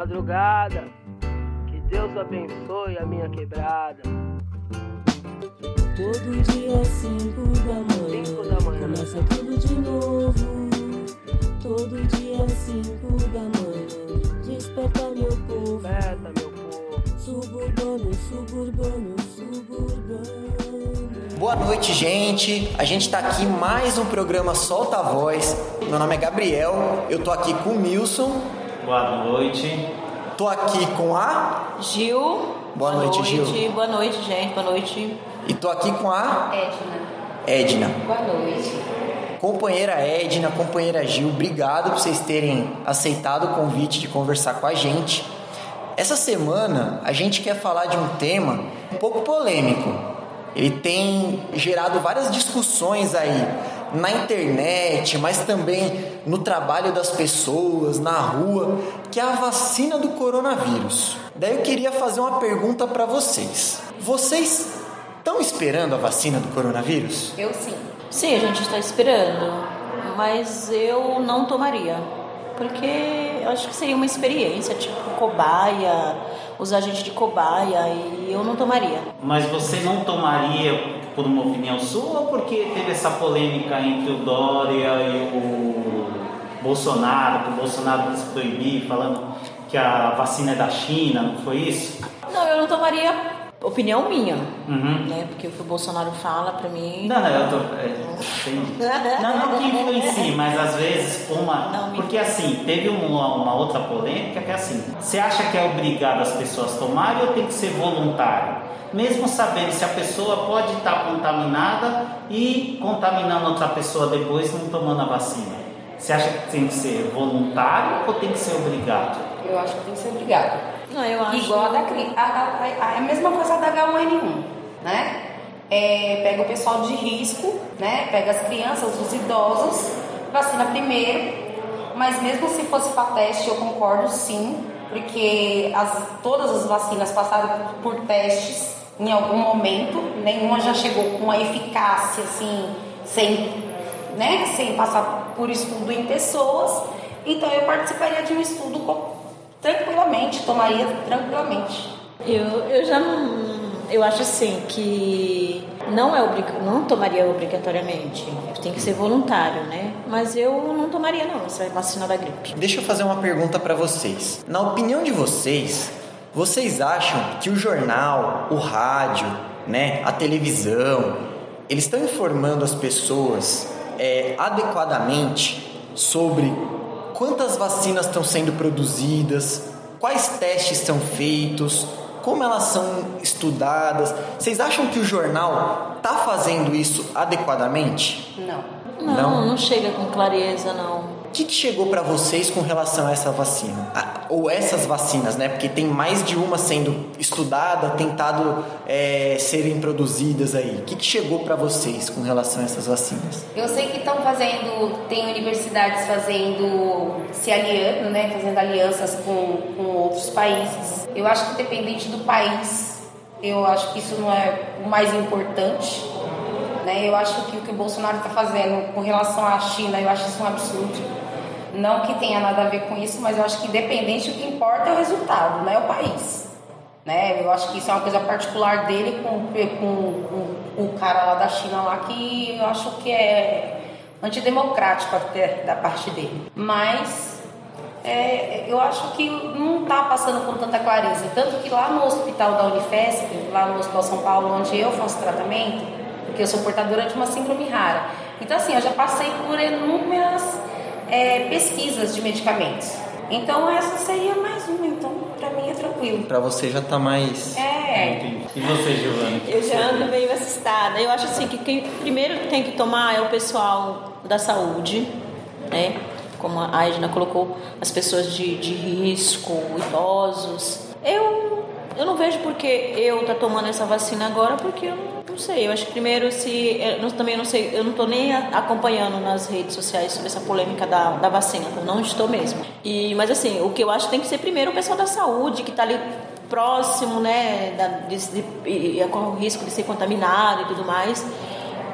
madrugada. Que Deus abençoe a minha quebrada. Todo dia às 5 da manhã começa tudo de novo. Todo dia às 5 da manhã desperta meu povo. Desperta meu povo. Suburbano, suburbano, suburbano. Boa noite, gente. A gente tá aqui mais um programa Solta a Voz. Meu nome é Gabriel. Eu tô aqui com o Milson. Boa noite. Tô aqui com a Gil. Boa noite, Gil. Boa noite, gente. Boa noite. E tô aqui com a Edna. Boa noite. Companheira Edna, companheira Gil, obrigado por vocês terem aceitado o convite de conversar com a gente. Essa semana a gente quer falar de um tema um pouco polêmico. Ele tem gerado várias discussões aí na internet, mas também no trabalho das pessoas, na rua, que é a vacina do coronavírus. Daí eu queria fazer uma pergunta para vocês. Vocês estão esperando a vacina do coronavírus? Eu sim. Sim, a gente está esperando, mas eu não tomaria, porque eu acho que seria uma experiência, tipo cobaia, usar gente de cobaia, e eu não tomaria. Mas você não tomaria por uma opinião sua ou porque teve essa polêmica entre o Dória e o Bolsonaro, que o Bolsonaro quis proibir, falando que a vacina é da China, não foi isso? Não, eu não tomaria... Opinião minha, né? Porque o que o Bolsonaro fala pra mim... Não que influencie, mas às vezes porque assim, teve uma outra polêmica que é assim, você acha que é obrigado as pessoas tomarem ou tem que ser voluntário? Mesmo sabendo se a pessoa pode estar contaminada e contaminando outra pessoa depois não tomando a vacina. Você acha que tem que ser voluntário ou tem que ser obrigado? Eu acho que tem que ser obrigado. Não, eu acho. Igual a da gripe. A mesma coisa da H1N1, né? Pega o pessoal de risco, né? Pega as crianças, os idosos, vacina primeiro. Mas mesmo se fosse para teste, eu concordo sim, porque todas as vacinas passaram por testes em algum momento. Nenhuma já chegou com uma eficácia, assim, sem passar por estudo em pessoas. Então eu participaria de um estudo tranquilamente, tomaria tranquilamente. Eu acho assim que não tomaria obrigatoriamente, tem que ser voluntário, né? Mas eu não tomaria não, essa vacina da gripe. Deixa eu fazer uma pergunta pra vocês. Na opinião de vocês, vocês acham que o jornal, o rádio, né, a televisão, eles estão informando as pessoas adequadamente sobre quantas vacinas estão sendo produzidas, quais testes são feitos, como elas são estudadas? Vocês acham que o jornal está fazendo isso adequadamente? Não chega com clareza, não. O que chegou para vocês com relação a essa vacina? Ou essas vacinas, né? Porque tem mais de uma sendo estudada, tentado serem produzidas aí. O que chegou para vocês com relação a essas vacinas? Eu sei que estão fazendo, tem universidades fazendo alianças com outros países. Eu acho que dependente do país, eu acho que isso não é o mais importante, né? Eu acho que o que o Bolsonaro está fazendo com relação à China, eu acho isso um absurdo. Não que tenha nada a ver com isso, mas eu acho que independente, o que importa é o resultado, não é o país, né? Eu acho que isso é uma coisa particular dele com o cara lá da China lá, que eu acho que é antidemocrático até da parte dele. Mas eu acho que não está passando com tanta clareza. Tanto que lá no hospital da Unifesp, lá no Hospital São Paulo, onde eu faço tratamento, porque eu sou portadora de uma síndrome rara. Então assim, eu já passei por inúmeras... pesquisas de medicamentos. Então essa seria mais uma. Então pra mim é tranquilo. Pra você já tá mais... E você, Giovana? Eu já ando meio assustada. Eu acho assim que quem primeiro tem que tomar é o pessoal da saúde, né? Como a Edna colocou, as pessoas de risco, idosos. Eu não vejo por que eu tá tomando essa vacina agora, porque eu não sei. Eu acho que primeiro eu não tô nem acompanhando nas redes sociais sobre essa polêmica da vacina, eu não estou mesmo. Mas assim, o que eu acho que tem que ser primeiro o pessoal da saúde, que tá ali próximo, né, com o risco de ser contaminado e tudo mais.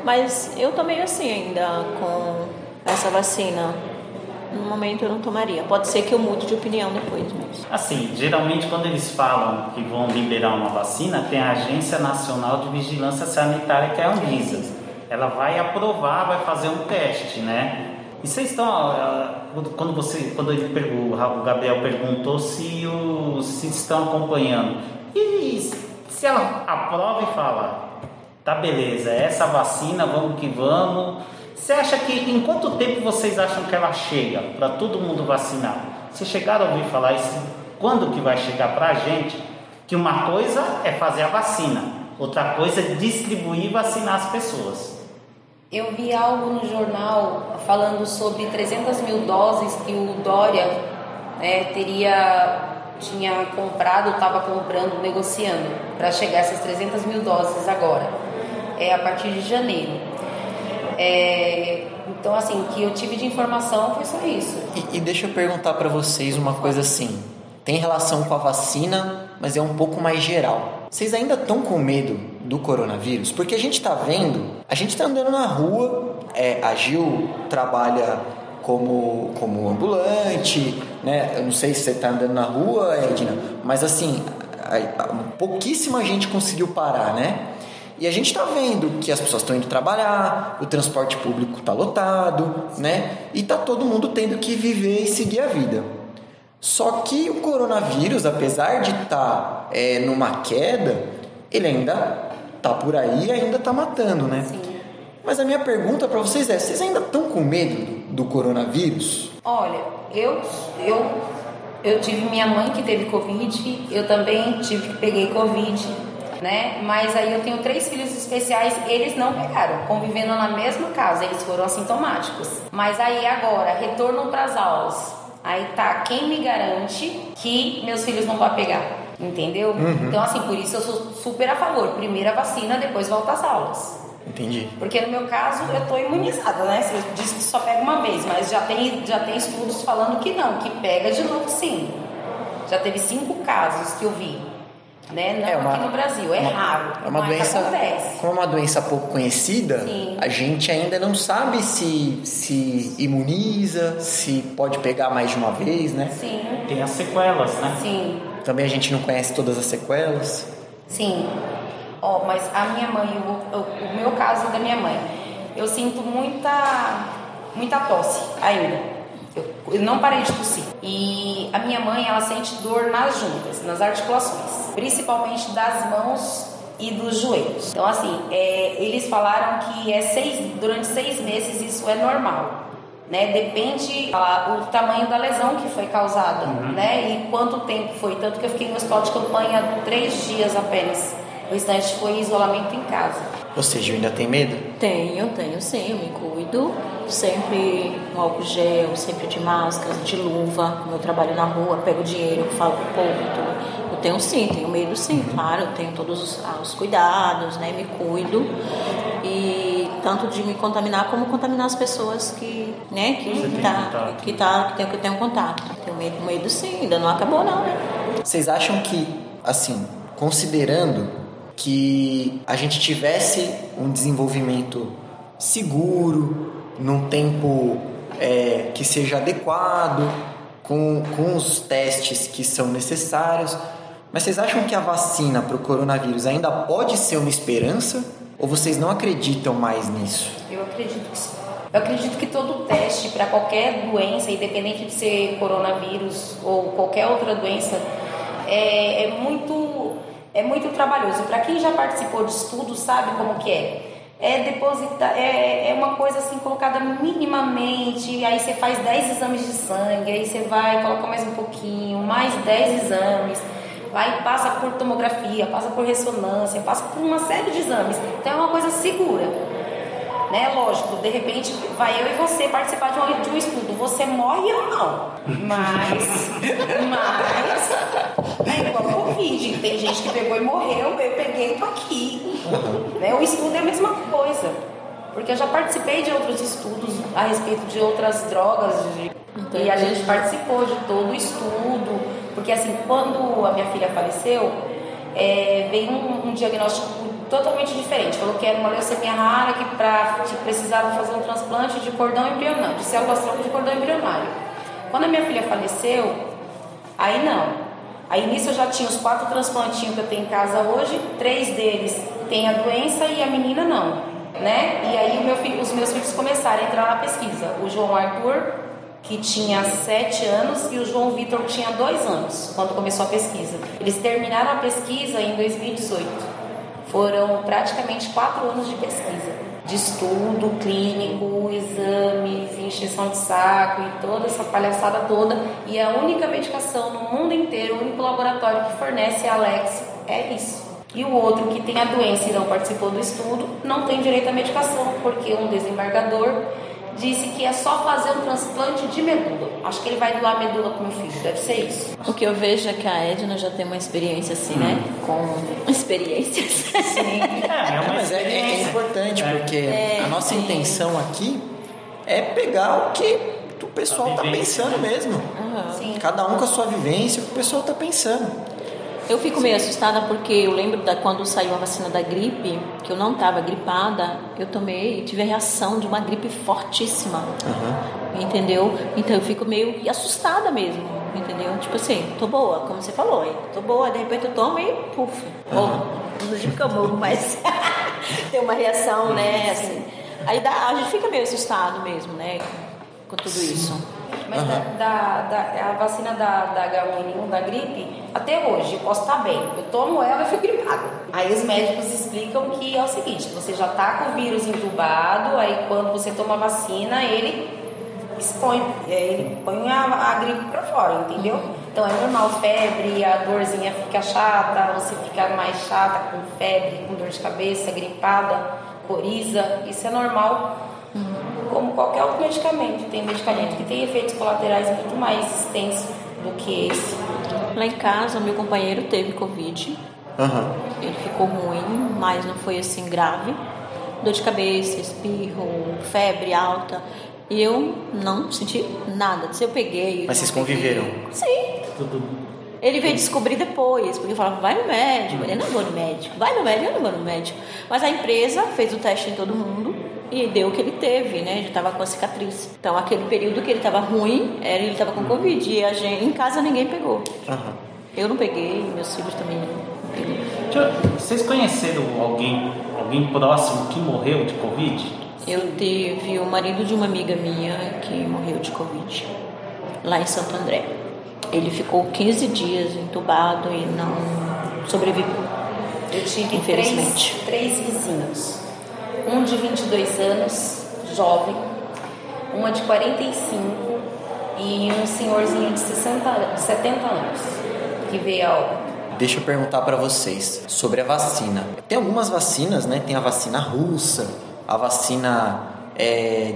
Mas eu tô meio assim ainda com essa vacina. no momento eu não tomaria. Pode ser que eu mude de opinião depois, mas... Assim, geralmente quando eles falam que vão liberar uma vacina, tem a Agência Nacional de Vigilância Sanitária, que é a Anvisa. Ela vai aprovar, vai fazer um teste, né? E vocês estão... Quando ele perguntou, o Gabriel perguntou se estão acompanhando. E se ela aprova e fala, tá beleza, essa vacina, vamos que vamos... Você acha que, em quanto tempo vocês acham que ela chega para todo mundo vacinar? Vocês chegaram a ouvir falar isso? Quando que vai chegar para a gente? Que uma coisa é fazer a vacina, outra coisa é distribuir e vacinar as pessoas. Eu vi algo no jornal falando sobre 300 mil doses que o Dória tinha comprado, estava comprando, negociando, para chegar essas 300 mil doses agora, a partir de janeiro. Então, assim, o que eu tive de informação foi só isso. E deixa eu perguntar para vocês uma coisa assim. Tem relação com a vacina, mas é um pouco mais geral. Vocês ainda estão com medo do coronavírus? Porque a gente tá vendo, a gente tá andando na rua, a Gil trabalha como ambulante, né? Eu não sei se você tá andando na rua, Edna, mas assim, pouquíssima gente conseguiu parar, né? E a gente está vendo que as pessoas estão indo trabalhar, o transporte público está lotado, né? E está todo mundo tendo que viver e seguir a vida. Só que o coronavírus, apesar de estar numa queda, ele ainda está por aí e ainda está matando, né? Sim. Mas a minha pergunta para vocês é, vocês ainda estão com medo do coronavírus? Olha, eu tive minha mãe que teve Covid, eu também peguei Covid... Né? Mas aí eu tenho 3 filhos especiais, eles não pegaram, convivendo na mesma casa, eles foram assintomáticos. Mas aí agora, retorno para as aulas, aí tá, quem me garante que meus filhos não vão pegar? Entendeu? Uhum. Então assim, por isso eu sou super a favor, primeiro a vacina, depois volta às aulas. Entendi. Porque no meu caso eu tô imunizada, né? Você disse que só pega uma vez, mas já tem estudos falando que não, que pega de novo sim. Já teve 5 casos que eu vi. Né? Não aqui no Brasil, raro. É uma doença, acontece. Como é uma doença pouco conhecida, sim. A gente ainda não sabe se imuniza, se pode pegar mais de uma vez, né? Sim. Tem as sequelas, né? Sim. Também a gente não conhece todas as sequelas. Sim. Mas a minha mãe, o meu caso da minha mãe, eu sinto muita tosse ainda. Eu não parei de tossir. E a minha mãe, ela sente dor nas juntas, nas articulações, principalmente das mãos e dos joelhos. Então, assim, eles falaram que durante 6 meses isso é normal, né? Depende o tamanho da lesão que foi causada, né? E quanto tempo foi. Tanto que eu fiquei no hospital de campanha 3 dias apenas. O restante foi isolamento em casa. Ou seja, ainda tem medo? Tenho sim, eu me cuido. Sempre com álcool gel, sempre de máscara, de luva. Quando eu trabalho na rua, pego dinheiro, falo com o povo. Então, eu tenho medo sim, claro. Eu tenho todos os cuidados, né? Me cuido. E tanto de me contaminar, como contaminar as pessoas que, né? Que eu tenho contato. Tenho medo sim, ainda não acabou não, né? Vocês acham que, assim, considerando... que a gente tivesse um desenvolvimento seguro, num tempo que seja adequado, com os testes que são necessários. Mas vocês acham que a vacina para o coronavírus ainda pode ser uma esperança? Ou vocês não acreditam mais nisso? Eu acredito que sim. Eu acredito que todo teste para qualquer doença, independente de ser coronavírus ou qualquer outra doença, é muito trabalhoso. Para quem já participou de estudos sabe como que é. É uma coisa assim colocada minimamente, aí você faz 10 exames de sangue, aí você vai colocar mais um pouquinho, mais 10 exames, aí passa por tomografia, passa por ressonância, passa por uma série de exames. Então é uma coisa segura. Né? Lógico, de repente vai eu e você participar de um estudo, você morre ou não? Mas é igual a Covid, tem gente que pegou e morreu, eu peguei e tô aqui. Né? O estudo é a mesma coisa, porque eu já participei de outros estudos a respeito de outras drogas, e a gente participou de todo o estudo, porque assim, quando a minha filha faleceu, veio um diagnóstico totalmente diferente. Falou que era uma leucemia rara, que precisava fazer um transplante de cordão embrionário, de células-tronco de cordão embrionário. Quando a minha filha faleceu, aí não. Aí nisso eu já tinha os 4 transplantinhos que eu tenho em casa hoje, 3 deles têm a doença e a menina não. Né? E aí os meus filhos começaram a entrar na pesquisa. O João Arthur, que tinha 7 anos, e o João Vitor, que tinha 2 anos, quando começou a pesquisa. Eles terminaram a pesquisa em 2018. Foram praticamente 4 anos de pesquisa, de estudo clínico, exames, injeção de saco e toda essa palhaçada toda. E a única medicação no mundo inteiro, o único laboratório que fornece a Alex é isso. E o outro que tem a doença e não participou do estudo não tem direito à medicação, porque um desembargador disse que é só fazer um transplante de medula. Acho que ele vai doar medula para o meu filho, deve ser isso. O que eu vejo é que a Edna já tem uma experiência assim, né? Com experiências. Sim, mas é importante, porque a nossa intenção aqui é pegar o que o pessoal está pensando mesmo. Uhum. Cada um com a sua vivência, o que o pessoal está pensando. Eu fico meio assustada porque eu lembro quando saiu a vacina da gripe, que eu não estava gripada, eu tomei e tive a reação de uma gripe fortíssima, entendeu? Então eu fico meio assustada mesmo, entendeu? Tipo assim, tô boa, como você falou, hein? Tô boa, de repente eu tomo e puf, não digo que eu morro, mas tem uma reação, né? Assim. Aí a gente fica meio assustado mesmo, né? Com tudo isso. Mas a vacina da H1N1, da gripe, até hoje, eu posso estar bem. Eu tomo ela e fico gripada. Aí os médicos explicam que é o seguinte, você já está com o vírus entubado, aí quando você toma a vacina, ele põe a gripe para fora, entendeu? Então é normal, febre, a dorzinha fica chata, você fica mais chata com febre, com dor de cabeça, gripada, coriza, isso é normal. Como qualquer outro medicamento, tem medicamento que tem efeitos colaterais muito mais extensos do que esse. Lá em casa, meu companheiro teve Covid, ele ficou ruim, mas não foi assim grave, dor de cabeça, espirro, febre alta, e eu não senti nada, se eu peguei... Mas vocês conviveram? Sim. Tudo. Ele veio descobrir depois, porque eu falava, vai no médico, eu não vou no médico, vai no médico, eu não vou no médico. Mas a empresa fez o teste em todo mundo, e deu o que ele teve, né? Ele estava com a cicatriz. Então, aquele período que ele estava ruim, ele estava com Covid. E a gente, em casa ninguém pegou. Eu não peguei, meus filhos também não pegaram. Vocês conheceram alguém próximo que morreu de Covid? Eu tive o marido de uma amiga minha que morreu de Covid, lá em Santo André. Ele ficou 15 dias entubado e não sobreviveu. Eu tive infelizmente. Três vizinhos. Um de 22 anos, jovem, uma de 45 e um senhorzinho de 70 anos que veio ao... Deixa eu perguntar para vocês sobre a vacina. Tem algumas vacinas, né? Tem a vacina russa, a vacina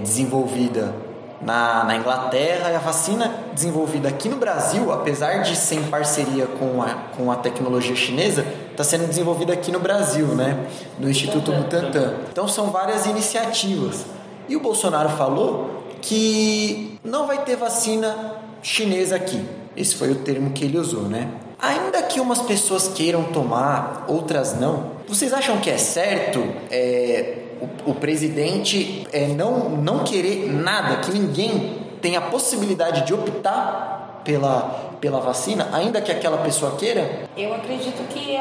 desenvolvida na Inglaterra e a vacina desenvolvida aqui no Brasil, apesar de ser em parceria com a tecnologia chinesa, está sendo desenvolvida aqui no Brasil, né? No Instituto Butantan. Então são várias iniciativas. E o Bolsonaro falou que não vai ter vacina chinesa aqui. Esse foi o termo que ele usou, né? Ainda que umas pessoas queiram tomar, outras não, vocês acham que é certo o presidente não querer nada, que ninguém tenha a possibilidade de optar pela vacina, ainda que aquela pessoa queira? Eu acredito que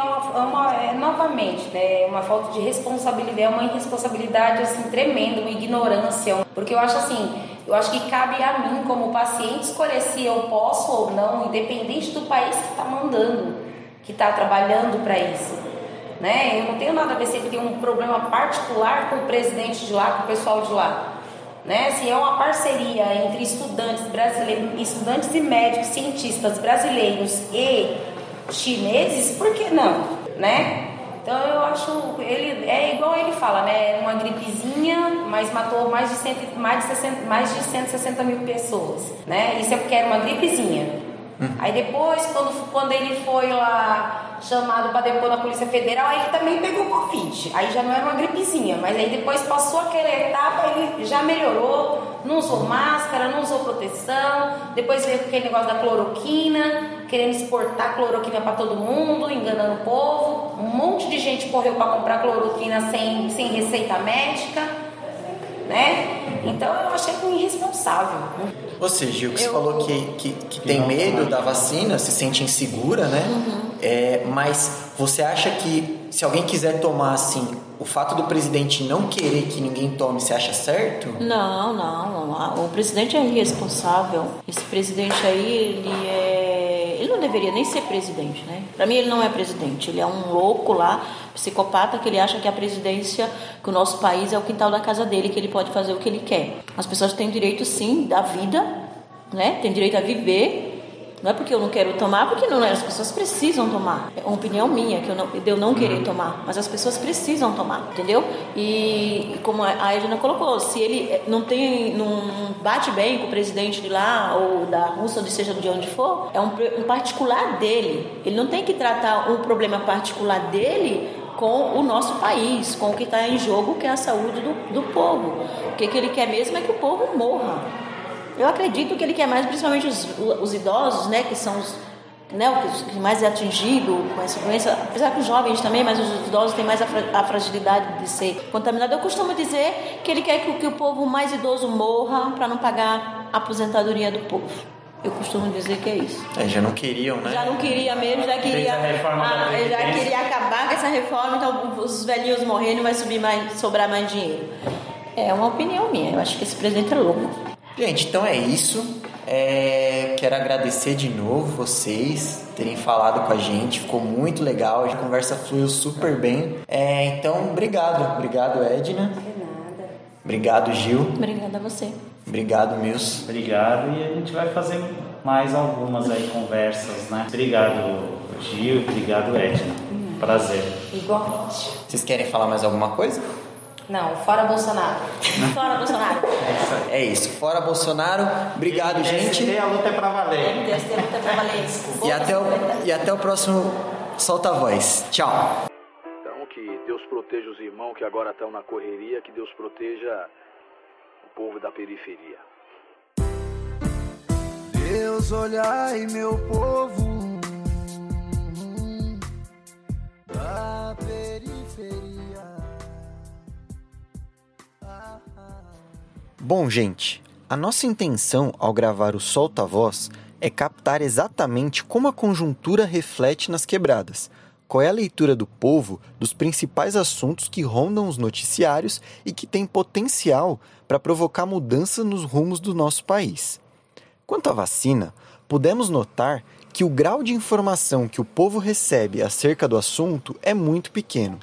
novamente, né, uma falta de responsabilidade, é uma irresponsabilidade assim, tremenda, uma ignorância. Porque eu acho assim, eu acho que cabe a mim como paciente escolher se eu posso ou não, independente do país que está mandando, que está trabalhando para isso. Né? Eu não tenho nada a ver se ele tem um problema particular com o presidente de lá, com o pessoal de lá, né? Se é uma parceria entre estudantes brasileiros, estudantes e médicos, cientistas brasileiros e chineses, por que não, né? Então eu acho, ele é igual ele fala, né? Uma gripezinha, mas matou mais de 160 mil pessoas, né? Isso é porque era uma gripezinha. Aí depois, quando ele foi lá chamado para depor na Polícia Federal, ele também pegou Covid. Aí já não era uma gripezinha, mas aí depois passou aquela etapa, ele já melhorou, não usou máscara, não usou proteção, depois veio aquele negócio da cloroquina, querendo exportar cloroquina para todo mundo, enganando o povo, um monte de gente correu para comprar cloroquina sem receita médica, né? Então eu achei irresponsável. Ou seja, o que você falou que tem medo da vacina, se sente insegura, né? Uhum. Mas você acha que se alguém quiser tomar assim, o fato do presidente não querer que ninguém tome, você acha certo? Não. O presidente é irresponsável. Esse presidente aí, ele não deveria nem ser presidente, né? Pra mim ele não é presidente, ele é um louco lá, psicopata, que ele acha que a presidência, que o nosso país é o quintal da casa dele, que ele pode fazer o que ele quer. As pessoas têm direito sim da vida, né? Tem direito a viver. Não é porque eu não quero tomar, porque não é, as pessoas precisam tomar. É uma opinião minha, que eu não querer tomar, mas as pessoas precisam tomar, entendeu? E como a Edna colocou, se ele não bate bem com o presidente de lá, ou da Rússia, ou seja de onde for, é um particular dele. Ele não tem que tratar um problema particular dele com o nosso país, com o que está em jogo, que é a saúde do povo. O que ele quer mesmo é que o povo morra. Eu acredito que ele quer mais, principalmente os idosos, né, que são os que mais é atingido com essa doença, apesar que os jovens também, mas os idosos têm mais a fragilidade de ser contaminado. Eu costumo dizer que ele quer que o povo mais idoso morra para não pagar a aposentadoria do povo. Eu costumo dizer que é isso. Já não queriam, né? Já não queria mesmo, já queria acabar com essa reforma, então os velhinhos morrendo vai sobrar mais dinheiro. É uma opinião minha, eu acho que esse presidente é louco. Gente, então é isso. Quero agradecer de novo vocês terem falado com a gente. Ficou muito legal, a conversa fluiu super bem. Então, obrigado. Obrigado, Edna. De nada. Obrigado, Gil. Obrigada a você. Obrigado, Milson. Obrigado. E a gente vai fazer mais algumas aí conversas, né? Obrigado, Gil. Obrigado, Edna. Prazer. Igualmente. Vocês querem falar mais alguma coisa? Não, fora Bolsonaro. Fora Bolsonaro. É isso. Fora Bolsonaro. Obrigado, gente. MTST, a luta é pra valer. MTST, a luta é pra valer. E até o próximo Solta Voz. Tchau. Então, que Deus proteja os irmãos que agora estão na correria, que Deus proteja o povo da periferia. Deus, olhai, meu povo da periferia. Bom, gente, a nossa intenção ao gravar o Solta Voz é captar exatamente como a conjuntura reflete nas quebradas, qual é a leitura do povo dos principais assuntos que rondam os noticiários e que tem potencial para provocar mudança nos rumos do nosso país. Quanto à vacina, pudemos notar que o grau de informação que o povo recebe acerca do assunto é muito pequeno.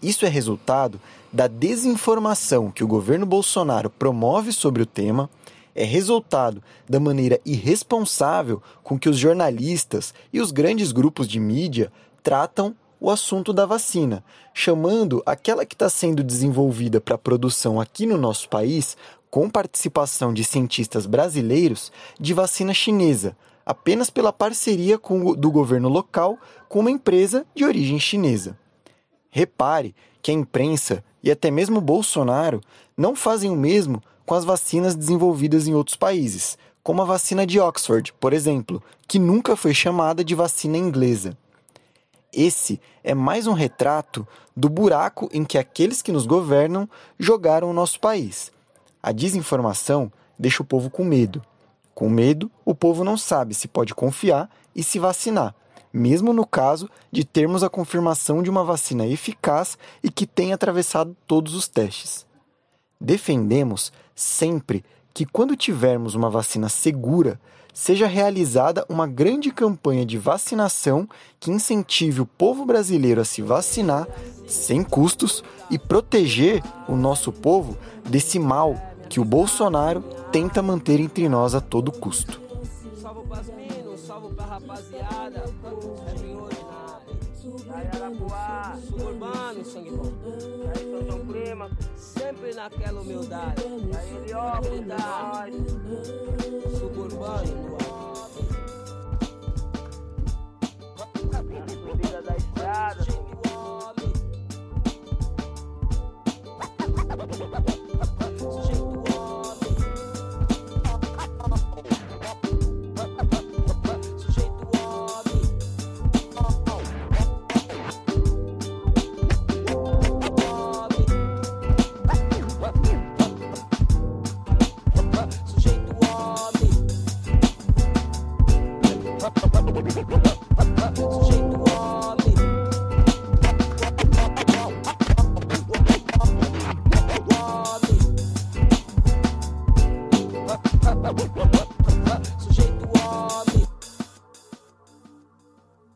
Isso é resultado da desinformação que o governo Bolsonaro promove sobre o tema, é resultado da maneira irresponsável com que os jornalistas e os grandes grupos de mídia tratam o assunto da vacina, chamando aquela que está sendo desenvolvida para produção aqui no nosso país, com participação de cientistas brasileiros, de vacina chinesa, apenas pela parceria do governo local com uma empresa de origem chinesa. Repare que a imprensa e até mesmo Bolsonaro não fazem o mesmo com as vacinas desenvolvidas em outros países, como a vacina de Oxford, por exemplo, que nunca foi chamada de vacina inglesa. Esse é mais um retrato do buraco em que aqueles que nos governam jogaram o nosso país. A desinformação deixa o povo com medo. Com medo, o povo não sabe se pode confiar e se vacinar, mesmo no caso de termos a confirmação de uma vacina eficaz e que tenha atravessado todos os testes. Defendemos sempre que, quando tivermos uma vacina segura, seja realizada uma grande campanha de vacinação que incentive o povo brasileiro a se vacinar sem custos e proteger o nosso povo desse mal que o Bolsonaro tenta manter entre nós a todo custo. Salve pra rapaziada, é prioridade. Ararapuá, suburbano, sangue bom. Aí, Santão Prima, sempre naquela humildade. Aí, ele ó, humildade. Suburbano, a subida da estrada. Sujeito homem.